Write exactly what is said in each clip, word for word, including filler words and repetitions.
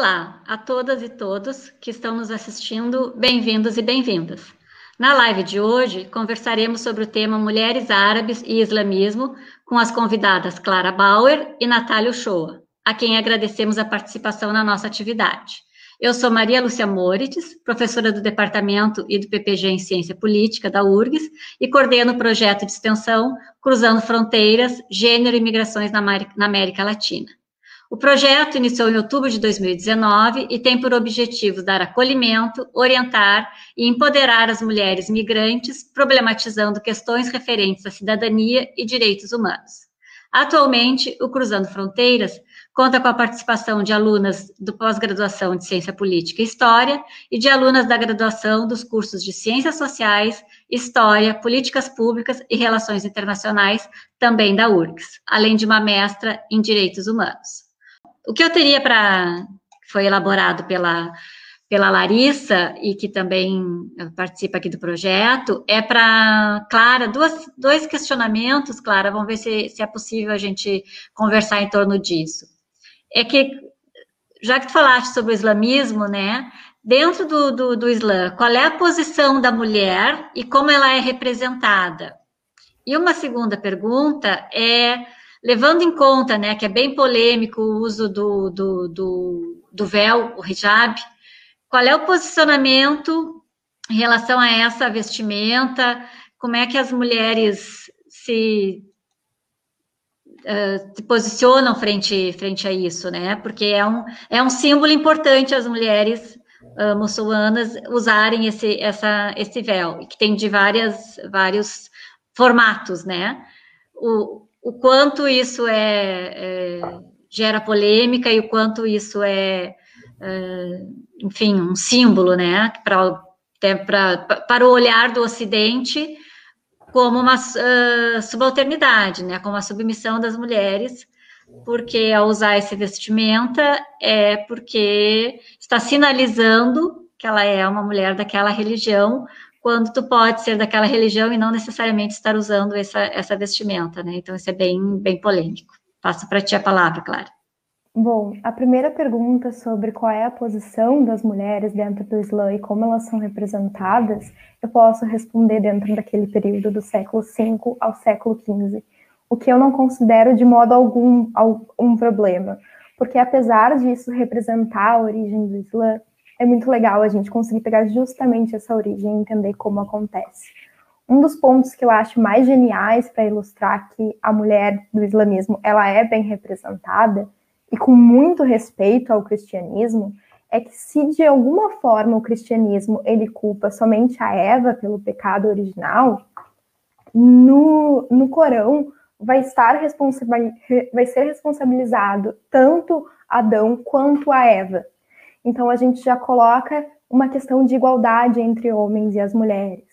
Olá a todas e todos que estão nos assistindo, bem-vindos e bem-vindas. Na live de hoje, conversaremos sobre o tema Mulheres Árabes e Islamismo com as convidadas Clara Bauer e Natália Uchoa, a quem agradecemos a participação na nossa atividade. Eu sou Maria Lúcia Moritz, professora do Departamento e do P P G em Ciência Política da U F R G S e coordeno o projeto de extensão Cruzando Fronteiras, Gênero e Migrações na América Latina. O projeto iniciou em outubro de dois mil e dezenove e tem por objetivo dar acolhimento, orientar e empoderar as mulheres migrantes, problematizando questões referentes à cidadania e direitos humanos. Atualmente, o Cruzando Fronteiras conta com a participação de alunas do pós-graduação de Ciência Política e História e de alunas da graduação dos cursos de Ciências Sociais, História, Políticas Públicas e Relações Internacionais, também da U F R G S, além de uma mestra em Direitos Humanos. O que eu teria para... foi elaborado pela, pela Larissa, e que também participa aqui do projeto, é para Clara, duas, dois questionamentos, Clara, vamos ver se, se é possível a gente conversar em torno disso. É que, já que tu falaste sobre o islamismo, né, dentro do, do, do Islã, qual é a posição da mulher e como ela é representada? E uma segunda pergunta é, levando em conta, né, que é bem polêmico o uso do, do, do, do véu, o hijab, qual é o posicionamento em relação a essa vestimenta? Como é que as mulheres se... Uh, se posicionam frente, frente a isso, né? Porque é um, é um símbolo importante as mulheres uh, muçulmanas usarem esse, essa, esse véu, que tem de várias, vários formatos, né? O, o quanto isso é, é, gera polêmica e o quanto isso é, é enfim, um símbolo, né? Pra, até pra, para o olhar do Ocidente, como uma uh, subalternidade, né, como a submissão das mulheres, porque ao usar esse vestimenta é porque está sinalizando que ela é uma mulher daquela religião, quando tu pode ser daquela religião e não necessariamente estar usando essa, essa vestimenta, né, então isso é bem, bem polêmico. Passo para ti a palavra, Clara. Bom, a primeira pergunta sobre qual é a posição das mulheres dentro do Islã e como elas são representadas, eu posso responder dentro daquele período do século cinco ao século quinze, o que eu não considero de modo algum um problema, porque apesar disso representar a origem do Islã, é muito legal a gente conseguir pegar justamente essa origem e entender como acontece. Um dos pontos que eu acho mais geniais para ilustrar que a mulher do islamismo ela é bem representada, e com muito respeito ao cristianismo, é que se de alguma forma o cristianismo ele culpa somente a Eva pelo pecado original, no, no Corão vai, estar vai ser responsabilizado tanto Adão quanto a Eva. Então a gente já coloca uma questão de igualdade entre homens e as mulheres.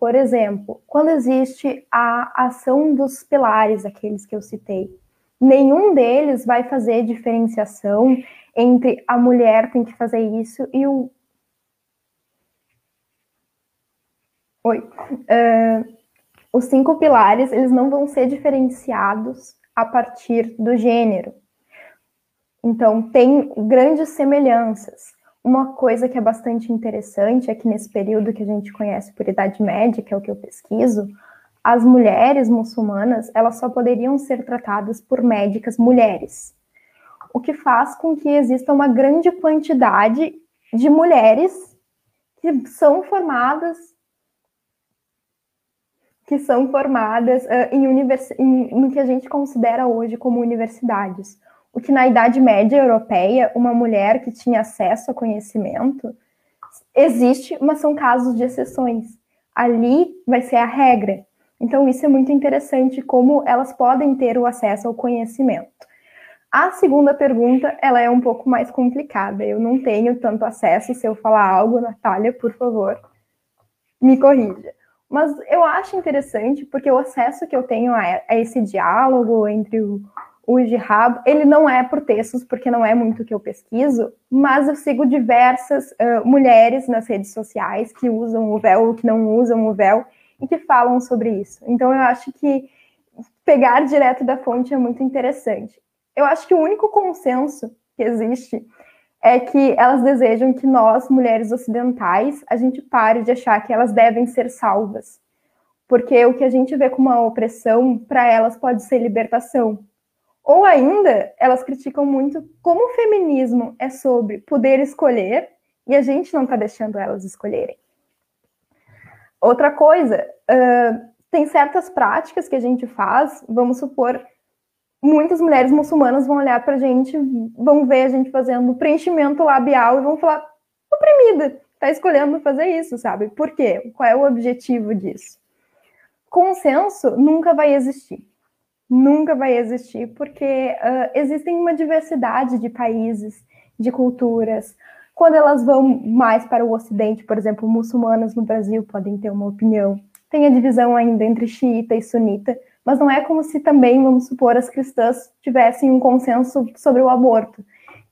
Por exemplo, quando existe a ação dos pilares, aqueles que eu citei, nenhum deles vai fazer diferenciação entre a mulher tem que fazer isso e o... Oi. Uh, os cinco pilares, eles não vão ser diferenciados a partir do gênero. Então, tem grandes semelhanças. Uma coisa que é bastante interessante é que nesse período que a gente conhece por Idade Média, que é o que eu pesquiso, as mulheres muçulmanas, elas só poderiam ser tratadas por médicas mulheres, o que faz com que exista uma grande quantidade de mulheres que são formadas, que são formadas uh, em univers, em, no que a gente considera hoje como universidades, o que na Idade Média Europeia, uma mulher que tinha acesso a conhecimento, existe, mas são casos de exceções, ali vai ser a regra. Então, isso é muito interessante, como elas podem ter o acesso ao conhecimento. A segunda pergunta, ela é um pouco mais complicada. Eu não tenho tanto acesso, se eu falar algo, Natália, por favor, me corrija. Mas eu acho interessante, porque o acesso que eu tenho a, a esse diálogo entre o, o jihad, ele não é por textos, porque não é muito o que eu pesquiso, mas eu sigo diversas uh, mulheres nas redes sociais que usam o véu ou que não usam o véu, e que falam sobre isso. Então, eu acho que pegar direto da fonte é muito interessante. Eu acho que o único consenso que existe é que elas desejam que nós, mulheres ocidentais, a gente pare de achar que elas devem ser salvas. Porque o que a gente vê como uma opressão, para elas pode ser libertação. Ou ainda, elas criticam muito como o feminismo é sobre poder escolher e a gente não está deixando elas escolherem. Outra coisa, uh, tem certas práticas que a gente faz, vamos supor, muitas mulheres muçulmanas vão olhar para a gente, vão ver a gente fazendo preenchimento labial e vão falar, oprimida, está escolhendo fazer isso, sabe? Por quê? Qual é o objetivo disso? Consenso nunca vai existir. Nunca vai existir, porque uh, existem uma diversidade de países, de culturas. Quando elas vão mais para o Ocidente, por exemplo, muçulmanas no Brasil podem ter uma opinião. Tem a divisão ainda entre xiita e sunita, mas não é como se também, vamos supor, as cristãs tivessem um consenso sobre o aborto.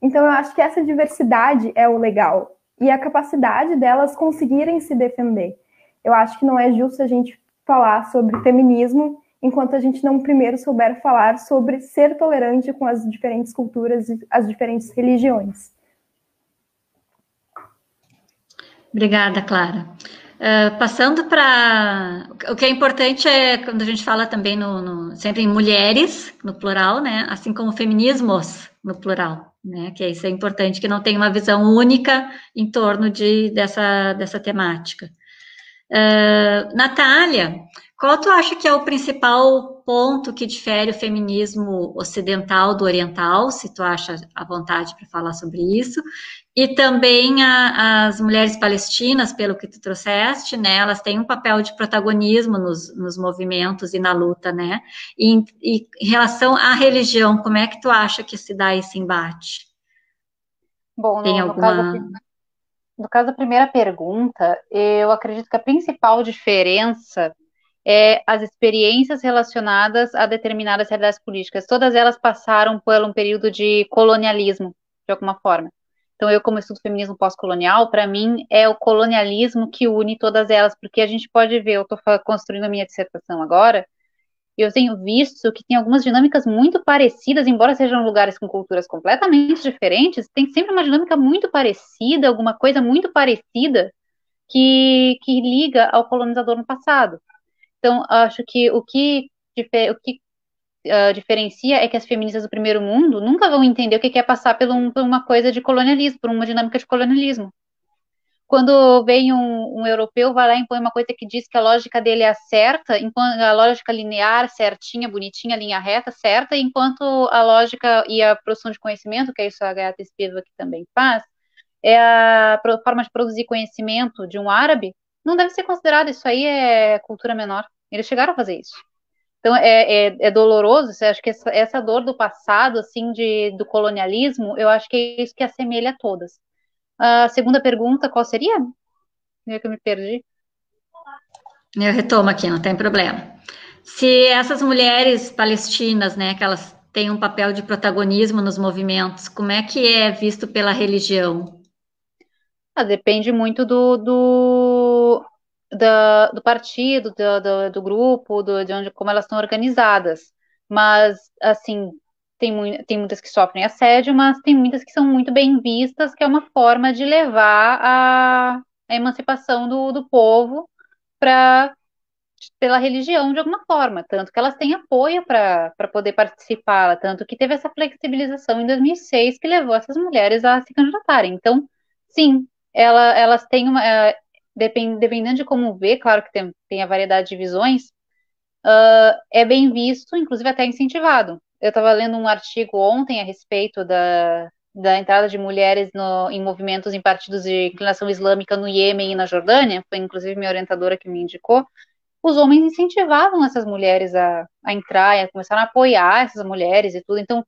Então, eu acho que essa diversidade é o legal, e a capacidade delas conseguirem se defender. Eu acho que não é justo a gente falar sobre feminismo enquanto a gente não primeiro souber falar sobre ser tolerante com as diferentes culturas e as diferentes religiões. Obrigada, Clara. Uh, passando para... O que é importante é, quando a gente fala também no, no, sempre em mulheres, no plural, né? Assim como feminismos, no plural, né? Que isso é importante, que não tem uma visão única em torno de, dessa, dessa temática. Uh, Natália, qual tu acha que é o principal ponto que difere o feminismo ocidental do oriental, se tu acha à vontade para falar sobre isso? E também a, as mulheres palestinas, pelo que tu trouxeste, né, elas têm um papel de protagonismo nos, nos movimentos e na luta, né? E, e em relação à religião, como é que tu acha que se dá esse embate? Bom, tem no, alguma... no, caso da, no caso da primeira pergunta, eu acredito que a principal diferença é as experiências relacionadas a determinadas realidades políticas. Todas elas passaram por um período de colonialismo, de alguma forma. Então, eu, como estudo feminismo pós-colonial, para mim, é o colonialismo que une todas elas, porque a gente pode ver, eu estou construindo a minha dissertação agora, e eu tenho visto que tem algumas dinâmicas muito parecidas, embora sejam lugares com culturas completamente diferentes, tem sempre uma dinâmica muito parecida, alguma coisa muito parecida que, que liga ao colonizador no passado. Então, acho que o que, o que Uh, diferencia é que as feministas do primeiro mundo nunca vão entender o que é passar por, um, por uma coisa de colonialismo, por uma dinâmica de colonialismo. Quando vem um, um europeu, vai lá e impõe uma coisa que diz que a lógica dele é certa, enquanto a lógica linear, certinha, bonitinha, linha reta, certa, enquanto a lógica e a produção de conhecimento, que é isso a Gayatri Spivak também faz, é a forma de produzir conhecimento de um árabe, não deve ser considerada, isso aí é cultura menor. Eles chegaram a fazer isso. Então, é, é, é doloroso, eu acho que essa, essa dor do passado, assim, de, do colonialismo, eu acho que é isso que assemelha a todas. A segunda pergunta, qual seria? Eu que me perdi. Eu retomo aqui, não tem problema. Se essas mulheres palestinas, né, que elas têm um papel de protagonismo nos movimentos, como é que é visto pela religião? Ah, depende muito do... do... Do, do partido, do, do, do grupo, do, de onde, como elas estão organizadas. Mas, assim, tem, mu tem muitas que sofrem assédio, mas tem muitas que são muito bem vistas, que é uma forma de levar a, a emancipação do, do povo pra, pela religião de alguma forma. Tanto que elas têm apoio para poder participar, tanto que teve essa flexibilização em dois mil e seis que levou essas mulheres a se candidatarem. Então, sim, ela, elas têm uma... É, dependendo de como ver, claro que tem, tem a variedade de visões, uh, é bem visto, inclusive até incentivado. Eu estava lendo um artigo ontem a respeito da, da entrada de mulheres no, em movimentos em partidos de inclinação islâmica no Iêmen e na Jordânia, foi inclusive minha orientadora que me indicou, os homens incentivavam essas mulheres a, a entrar, a começar a apoiar essas mulheres e tudo, então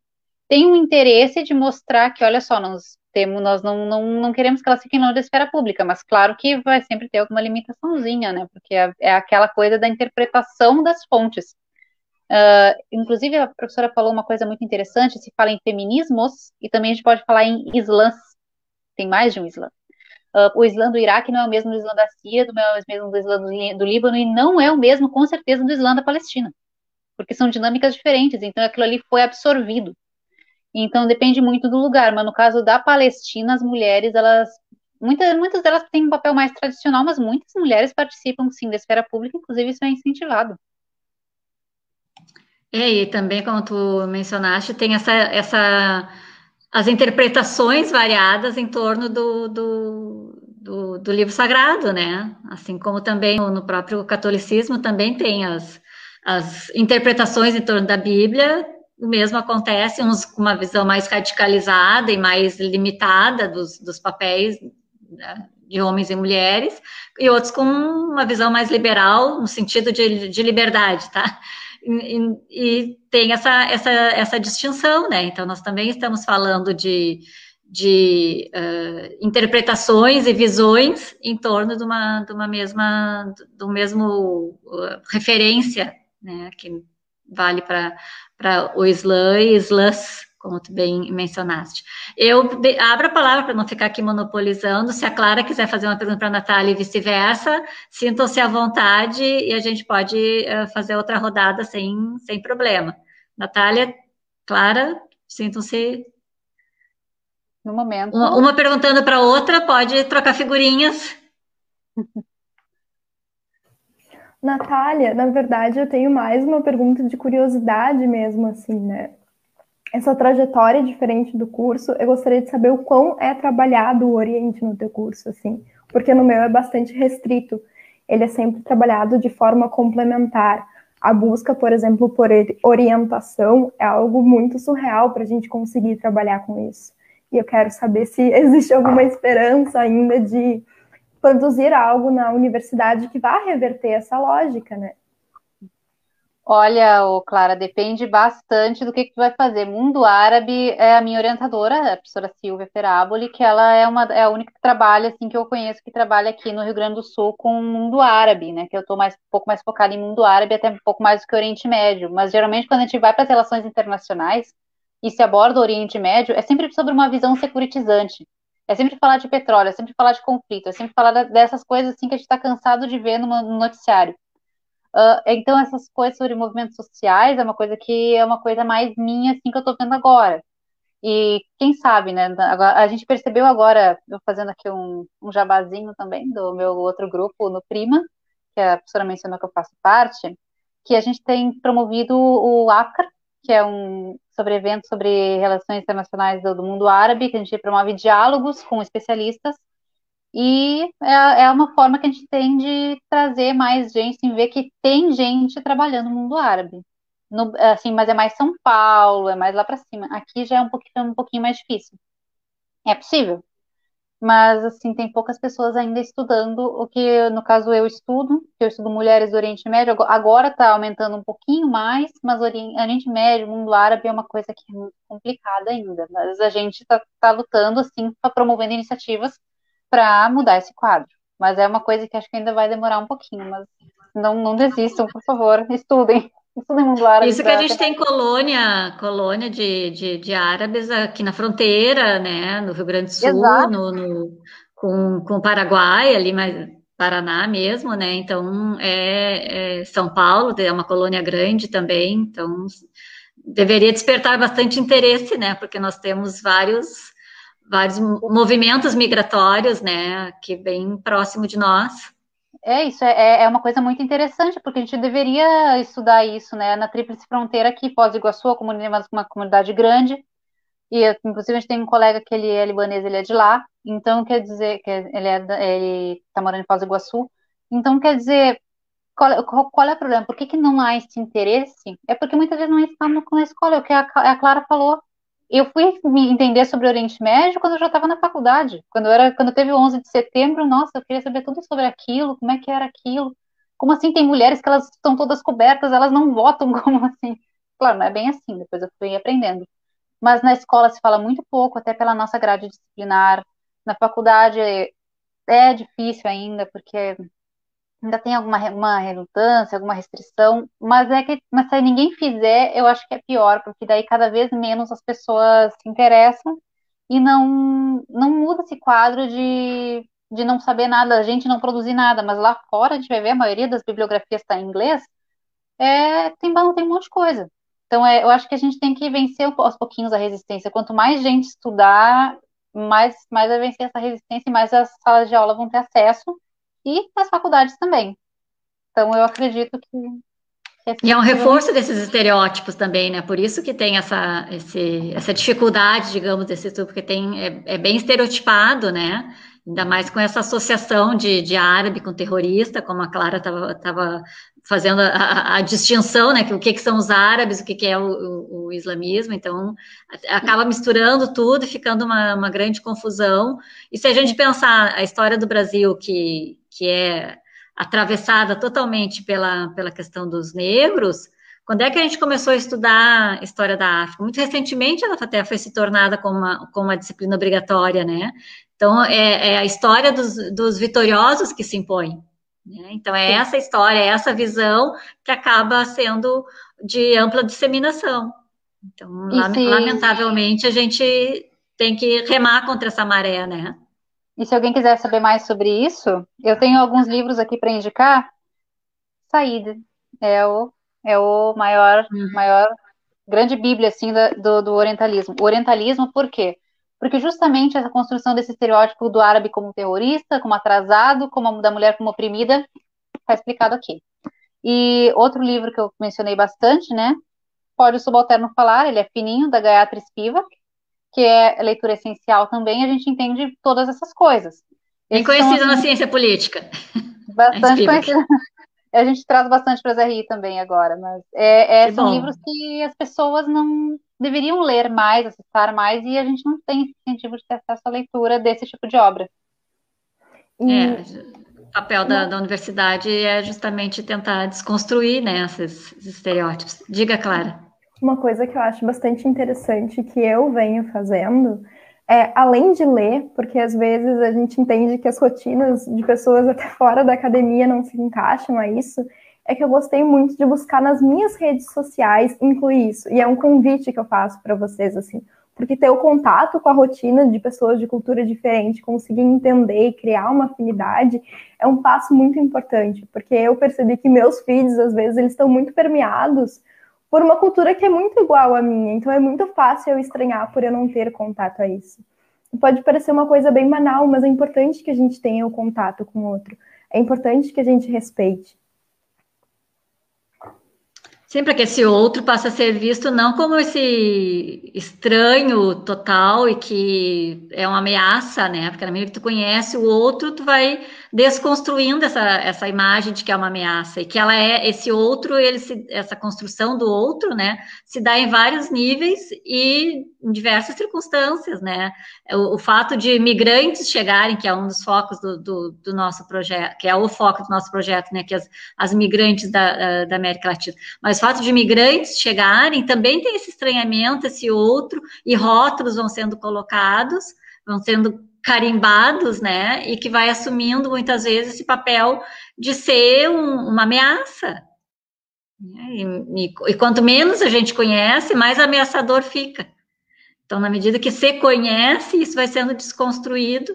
tem um interesse de mostrar que, olha só, nós... Temo, nós não, não, não queremos que elas fiquem longe da esfera pública, mas claro que vai sempre ter alguma limitaçãozinha, né? Porque é, é aquela coisa da interpretação das fontes. Uh, inclusive, a professora falou uma coisa muito interessante, se fala em feminismos, e também a gente pode falar em islãs. Tem mais de um islã. Uh, o islã do Iraque não é o mesmo do islã da Síria, não é o mesmo do islã do, do Líbano, e não é o mesmo, com certeza, do islã da Palestina. Porque são dinâmicas diferentes, então aquilo ali foi absorvido. Então depende muito do lugar, mas no caso da Palestina, as mulheres, elas muitas, muitas delas têm um papel mais tradicional, mas muitas mulheres participam, sim, da esfera pública, inclusive isso é incentivado. É, e também, como tu mencionaste, tem essa, essa, as interpretações variadas em torno do, do, do, do livro sagrado, né? Assim como também no próprio catolicismo também tem as, as interpretações em torno da Bíblia, o mesmo acontece, uns com uma visão mais radicalizada e mais limitada dos, dos papéis, né, de homens e mulheres, e outros com uma visão mais liberal, no sentido de, de liberdade, tá? E, e tem essa, essa, essa distinção, né? Então, nós também estamos falando de, de uh, interpretações e visões em torno de uma, de uma mesma, do mesmo uh, referência, né? Que vale para o Islã e Islãs, como tu bem mencionaste. Eu de, abro a palavra para não ficar aqui monopolizando. Se a Clara quiser fazer uma pergunta para a Natália e vice-versa, sintam-se à vontade e a gente pode uh, fazer outra rodada sem, sem problema. Natália, Clara, sintam-se... No momento. Uma, uma perguntando para a outra, pode trocar figurinhas. Natália, na verdade, eu tenho mais uma pergunta de curiosidade mesmo, assim, né? Essa trajetória diferente do curso, eu gostaria de saber o quão é trabalhado o Oriente no teu curso, assim, porque no meu é bastante restrito, ele é sempre trabalhado de forma complementar. A busca, por exemplo, por orientação é algo muito surreal para a gente conseguir trabalhar com isso. E eu quero saber se existe alguma esperança ainda de produzir algo na universidade que vá reverter essa lógica, né? Olha, ô, Clara, depende bastante do que, que tu vai fazer. Mundo Árabe é a minha orientadora, a professora Silvia Feráboli, que ela é, uma, é a única que trabalha, assim, que eu conheço, que trabalha aqui no Rio Grande do Sul com o mundo árabe, né? Que eu estou um pouco mais focada em mundo árabe, até um pouco mais do que Oriente Médio. Mas, geralmente, quando a gente vai para as relações internacionais e se aborda o Oriente Médio, é sempre sobre uma visão securitizante. É sempre falar de petróleo, é sempre falar de conflito, é sempre falar dessas coisas, assim, que a gente está cansado de ver no, no noticiário. Uh, então, essas coisas sobre movimentos sociais é uma coisa que é uma coisa mais minha, assim, que eu tô vendo agora. E quem sabe, né? A gente percebeu agora, eu fazendo aqui um, um jabazinho também do meu outro grupo, no Prima, que a professora mencionou que eu faço parte, que a gente tem promovido o Acre, que é um sobre evento sobre relações internacionais do, do mundo árabe, que a gente promove diálogos com especialistas. E é uma forma que a gente tem de trazer mais gente, em ver que tem gente trabalhando no mundo árabe. No, assim, mas é mais São Paulo, é mais lá para cima. Aqui já é um pouquinho, um pouquinho mais difícil. É possível. Mas, assim, tem poucas pessoas ainda estudando o que, no caso, eu estudo. Eu estudo mulheres do Oriente Médio. Agora está aumentando um pouquinho mais, mas Oriente Médio, mundo árabe é uma coisa que é muito complicada ainda. Mas a gente está tá lutando, assim, tá promovendo iniciativas para mudar esse quadro, mas é uma coisa que acho que ainda vai demorar um pouquinho, mas não, não desistam, por favor, estudem, estudem mundo árabe. Isso que a gente tem colônia, colônia de, de, de árabes aqui na fronteira, né, no Rio Grande do Sul, no, no, com, com o Paraguai, ali, mas Paraná mesmo, né, então é, é São Paulo, é uma colônia grande também, então deveria despertar bastante interesse, né, porque nós temos vários... vários movimentos migratórios, né, que bem próximo de nós. É isso, é, é uma coisa muito interessante, porque a gente deveria estudar isso, né, na Tríplice Fronteira aqui, Foz do Iguaçu, uma comunidade grande, e inclusive a gente tem um colega que ele é libanês, ele é de lá, então quer dizer, que ele é, ele tá morando em Foz do Iguaçu, então quer dizer, qual, qual é o problema? Por que que não há esse interesse? É porque muitas vezes não estamos na escola, é o que a, a Clara falou. Eu fui me entender sobre o Oriente Médio quando eu já estava na faculdade. Quando, eu era, quando teve o onze de setembro, nossa, eu queria saber tudo sobre aquilo, como é que era aquilo. Como assim tem mulheres que elas estão todas cobertas, elas não votam, como assim? Claro, não é bem assim, depois eu fui aprendendo. Mas na escola se fala muito pouco, até pela nossa grade disciplinar. Na faculdade é difícil ainda, porque ainda tem alguma uma relutância, alguma restrição, mas é que mas se ninguém fizer, eu acho que é pior, porque daí cada vez menos as pessoas se interessam e não, não muda esse quadro de, de não saber nada, a gente não produzir nada, mas lá fora a gente vai ver, a maioria das bibliografias está em inglês, é, tem, tem um monte de coisa. Então, é, eu acho que a gente tem que vencer aos pouquinhos a resistência. Quanto mais gente estudar, mais, mais vai vencer essa resistência e mais as salas de aula vão ter acesso e as faculdades também. Então, eu acredito que... E é um reforço desses estereótipos também, né? Por isso que tem essa, esse, essa dificuldade, digamos, desse estudo, porque tem, é, é bem estereotipado, né? Ainda mais com essa associação de, de árabe com terrorista, como a Clara estava fazendo a, a distinção, né? Que, o que, que são os árabes, o que, que é o, o, o islamismo. Então, acaba misturando tudo e ficando uma, uma grande confusão. E se a gente pensar a história do Brasil, que, que é... atravessada totalmente pela, pela questão dos negros, quando é que a gente começou a estudar a história da África? Muito recentemente ela até foi se tornada como uma, como uma disciplina obrigatória, né? Então, é, é a história dos, dos vitoriosos que se impõe, né? Então, é essa história, é essa visão que acaba sendo de ampla disseminação. Então, lam- lamentavelmente, a gente tem que remar contra essa maré, né? E se alguém quiser saber mais sobre isso, eu tenho alguns livros aqui para indicar. Said é o, é o maior, uhum. maior, grande bíblia, assim, da, do, do orientalismo. O orientalismo, por quê? Porque justamente essa construção desse estereótipo do árabe como terrorista, como atrasado, como a, da mulher como oprimida, está explicado aqui. E outro livro que eu mencionei bastante, né? Pode o Subalterno Falar, ele é fininho, da Gayatri Spivak, que é leitura essencial também, a gente entende todas essas coisas. Bem conhecida na ciência política. Bastante conhecida. A gente traz bastante para as R I também agora, mas é, é, são livros que as pessoas não deveriam ler mais, acessar mais, e a gente não tem esse incentivo de ter acesso à leitura desse tipo de obra. E... É, o papel da, da universidade é justamente tentar desconstruir, né, esses, esses estereótipos. Diga, Clara. Uma coisa que eu acho bastante interessante que eu venho fazendo é, além de ler, porque às vezes a gente entende que as rotinas de pessoas até fora da academia não se encaixam a isso, é que eu gostei muito de buscar nas minhas redes sociais incluir isso. E é um convite que eu faço para vocês, assim, porque ter o contato com a rotina de pessoas de cultura diferente, conseguir entender e criar uma afinidade, é um passo muito importante, porque eu percebi que meus feeds, às vezes, eles estão muito permeados por uma cultura que é muito igual à minha, então é muito fácil eu estranhar por eu não ter contato a isso. Pode parecer uma coisa bem banal, mas é importante que a gente tenha o contato com o outro, é importante que a gente respeite. Sempre que esse outro passa a ser visto não como esse estranho total e que é uma ameaça, né? Porque na medida que tu conhece o outro, tu vai desconstruindo essa, essa imagem de que é uma ameaça. E que ela é, esse outro, ele se, essa construção do outro, né? Se dá em vários níveis e em diversas circunstâncias, né? O, o fato de migrantes chegarem, que é um dos focos do, do, do nosso projeto, que é o foco do nosso projeto, né? Que as, as migrantes da, da América Latina. Mas o fato de imigrantes chegarem, também tem esse estranhamento, esse outro, e rótulos vão sendo colocados, vão sendo carimbados, né, e que vai assumindo, muitas vezes, esse papel de ser um, uma ameaça. E, e, e quanto menos a gente conhece, mais ameaçador fica. Então, na medida que se conhece, isso vai sendo desconstruído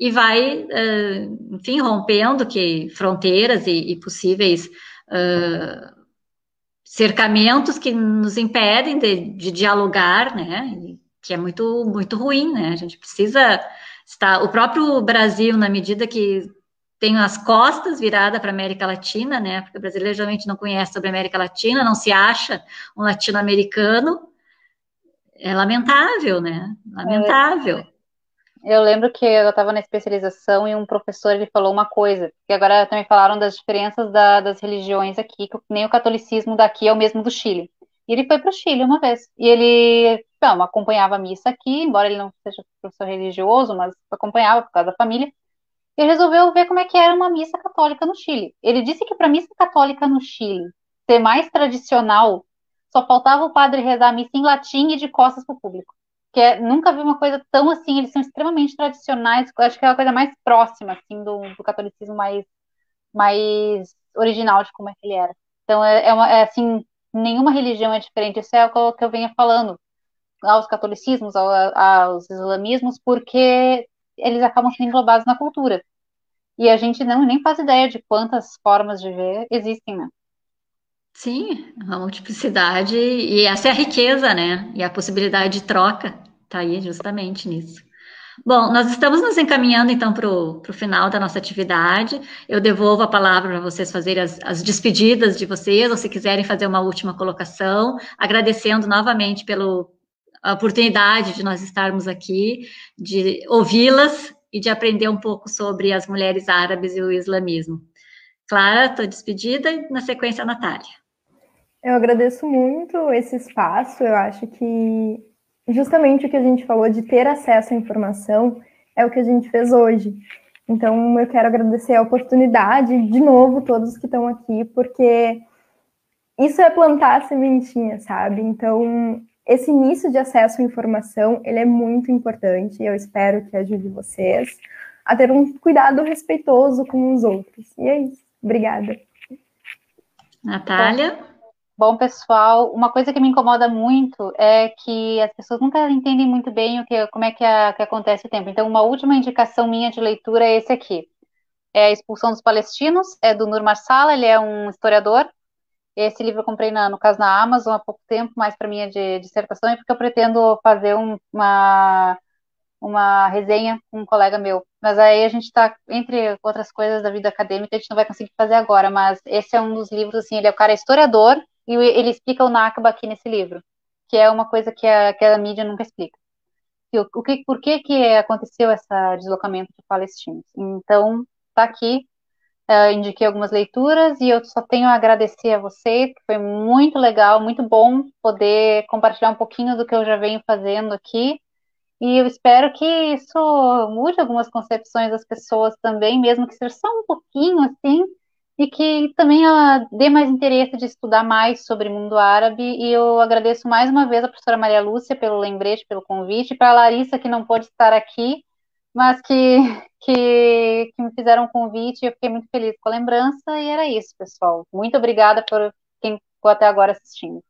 e vai, uh, enfim, rompendo que fronteiras e, e possíveis... Uh, cercamentos que nos impedem de, de dialogar, né, que é muito, muito ruim, né, a gente precisa estar, o próprio Brasil, na medida que tem as costas viradas para a América Latina, né, porque o brasileiro geralmente não conhece sobre a América Latina, não se acha um latino-americano, é lamentável, né, lamentável. Eu lembro que eu estava na especialização e um professor ele falou uma coisa, e agora também falaram das diferenças da, das religiões aqui, que nem o catolicismo daqui é o mesmo do Chile. E ele foi para o Chile uma vez, e ele bom, acompanhava a missa aqui, embora ele não seja professor religioso, mas acompanhava por causa da família, e resolveu ver como é que era uma missa católica no Chile. Ele disse que para missa católica no Chile ser mais tradicional, só faltava o padre rezar a missa em latim e de costas para o público. Que é, nunca vi uma coisa tão assim, eles são extremamente tradicionais, acho que é a coisa mais próxima, assim, do, do catolicismo mais, mais original de como é que ele era. Então, é, é, uma, é assim, nenhuma religião é diferente, isso é o que eu venho falando, aos catolicismos, ao, aos islamismos, porque eles acabam sendo englobados na cultura. E a gente não, nem faz ideia de quantas formas de ver existem, né? Sim, a multiplicidade e essa é a riqueza, né? E a possibilidade de troca está aí justamente nisso. Bom, nós estamos nos encaminhando então para o final da nossa atividade. Eu devolvo a palavra para vocês fazerem as, as despedidas de vocês, ou se quiserem fazer uma última colocação, agradecendo novamente pela oportunidade de nós estarmos aqui, de ouvi-las e de aprender um pouco sobre as mulheres árabes e o islamismo. Clara, estou despedida, e na sequência a Natália. Eu agradeço muito esse espaço, eu acho que justamente o que a gente falou de ter acesso à informação é o que a gente fez hoje. Então, eu quero agradecer a oportunidade, de novo, todos que estão aqui, porque isso é plantar a sementinha, sabe? Então, esse início de acesso à informação, ele é muito importante, e eu espero que ajude vocês a ter um cuidado respeitoso com os outros. E é isso. Obrigada. Natália? Bom, pessoal, uma coisa que me incomoda muito é que as pessoas nunca entendem muito bem o que, como é que, a, que acontece o tempo. Então, uma última indicação minha de leitura é esse aqui. É a Expulsão dos Palestinos, é do Nur Marsala, ele é um historiador. Esse livro eu comprei, na, no caso, na Amazon há pouco tempo, mas para minha de, dissertação, é porque eu pretendo fazer um, uma, uma resenha com um colega meu. Mas aí a gente está, entre outras coisas da vida acadêmica, a gente não vai conseguir fazer agora, mas esse é um dos livros, assim, ele é o cara historiador, e ele explica o Nakba aqui nesse livro, que é uma coisa que a, que a mídia nunca explica. E o, o que, por que, que aconteceu esse deslocamento de palestinos? Então, tá aqui, uh, indiquei algumas leituras, e eu só tenho a agradecer a vocês, que foi muito legal, muito bom poder compartilhar um pouquinho do que eu já venho fazendo aqui, e eu espero que isso mude algumas concepções das pessoas também, mesmo que seja só um pouquinho, assim, e que também ela dê mais interesse de estudar mais sobre mundo árabe, e eu agradeço mais uma vez a professora Maria Lúcia pelo lembrete, pelo convite, para a Larissa, que não pôde estar aqui, mas que, que, que me fizeram um convite, e eu fiquei muito feliz com a lembrança, e era isso, pessoal. Muito obrigada por quem ficou até agora assistindo.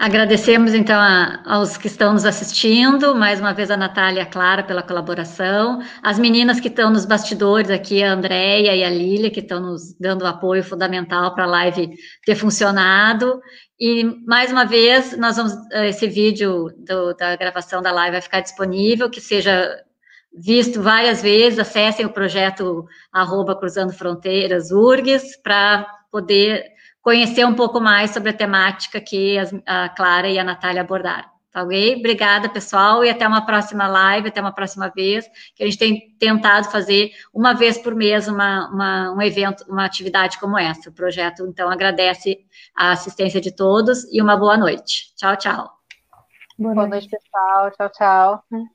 Agradecemos, então, a, aos que estão nos assistindo, mais uma vez a Natália e a Clara pela colaboração, as meninas que estão nos bastidores aqui, a Andréia e a Lília, que estão nos dando apoio fundamental para a live ter funcionado, e, mais uma vez, nós vamos, esse vídeo do, da gravação da live vai ficar disponível, que seja visto várias vezes, acessem o projeto arroba Cruzando Fronteiras U F R G S para poder conhecer um pouco mais sobre a temática que a Clara e a Natália abordaram, tá ok? Obrigada, pessoal, e até uma próxima live, até uma próxima vez, que a gente tem tentado fazer uma vez por mês uma, uma, um evento, uma atividade como essa. O projeto, então, agradece a assistência de todos e uma boa noite. Tchau, tchau. Boa noite, boa noite pessoal. Tchau, tchau.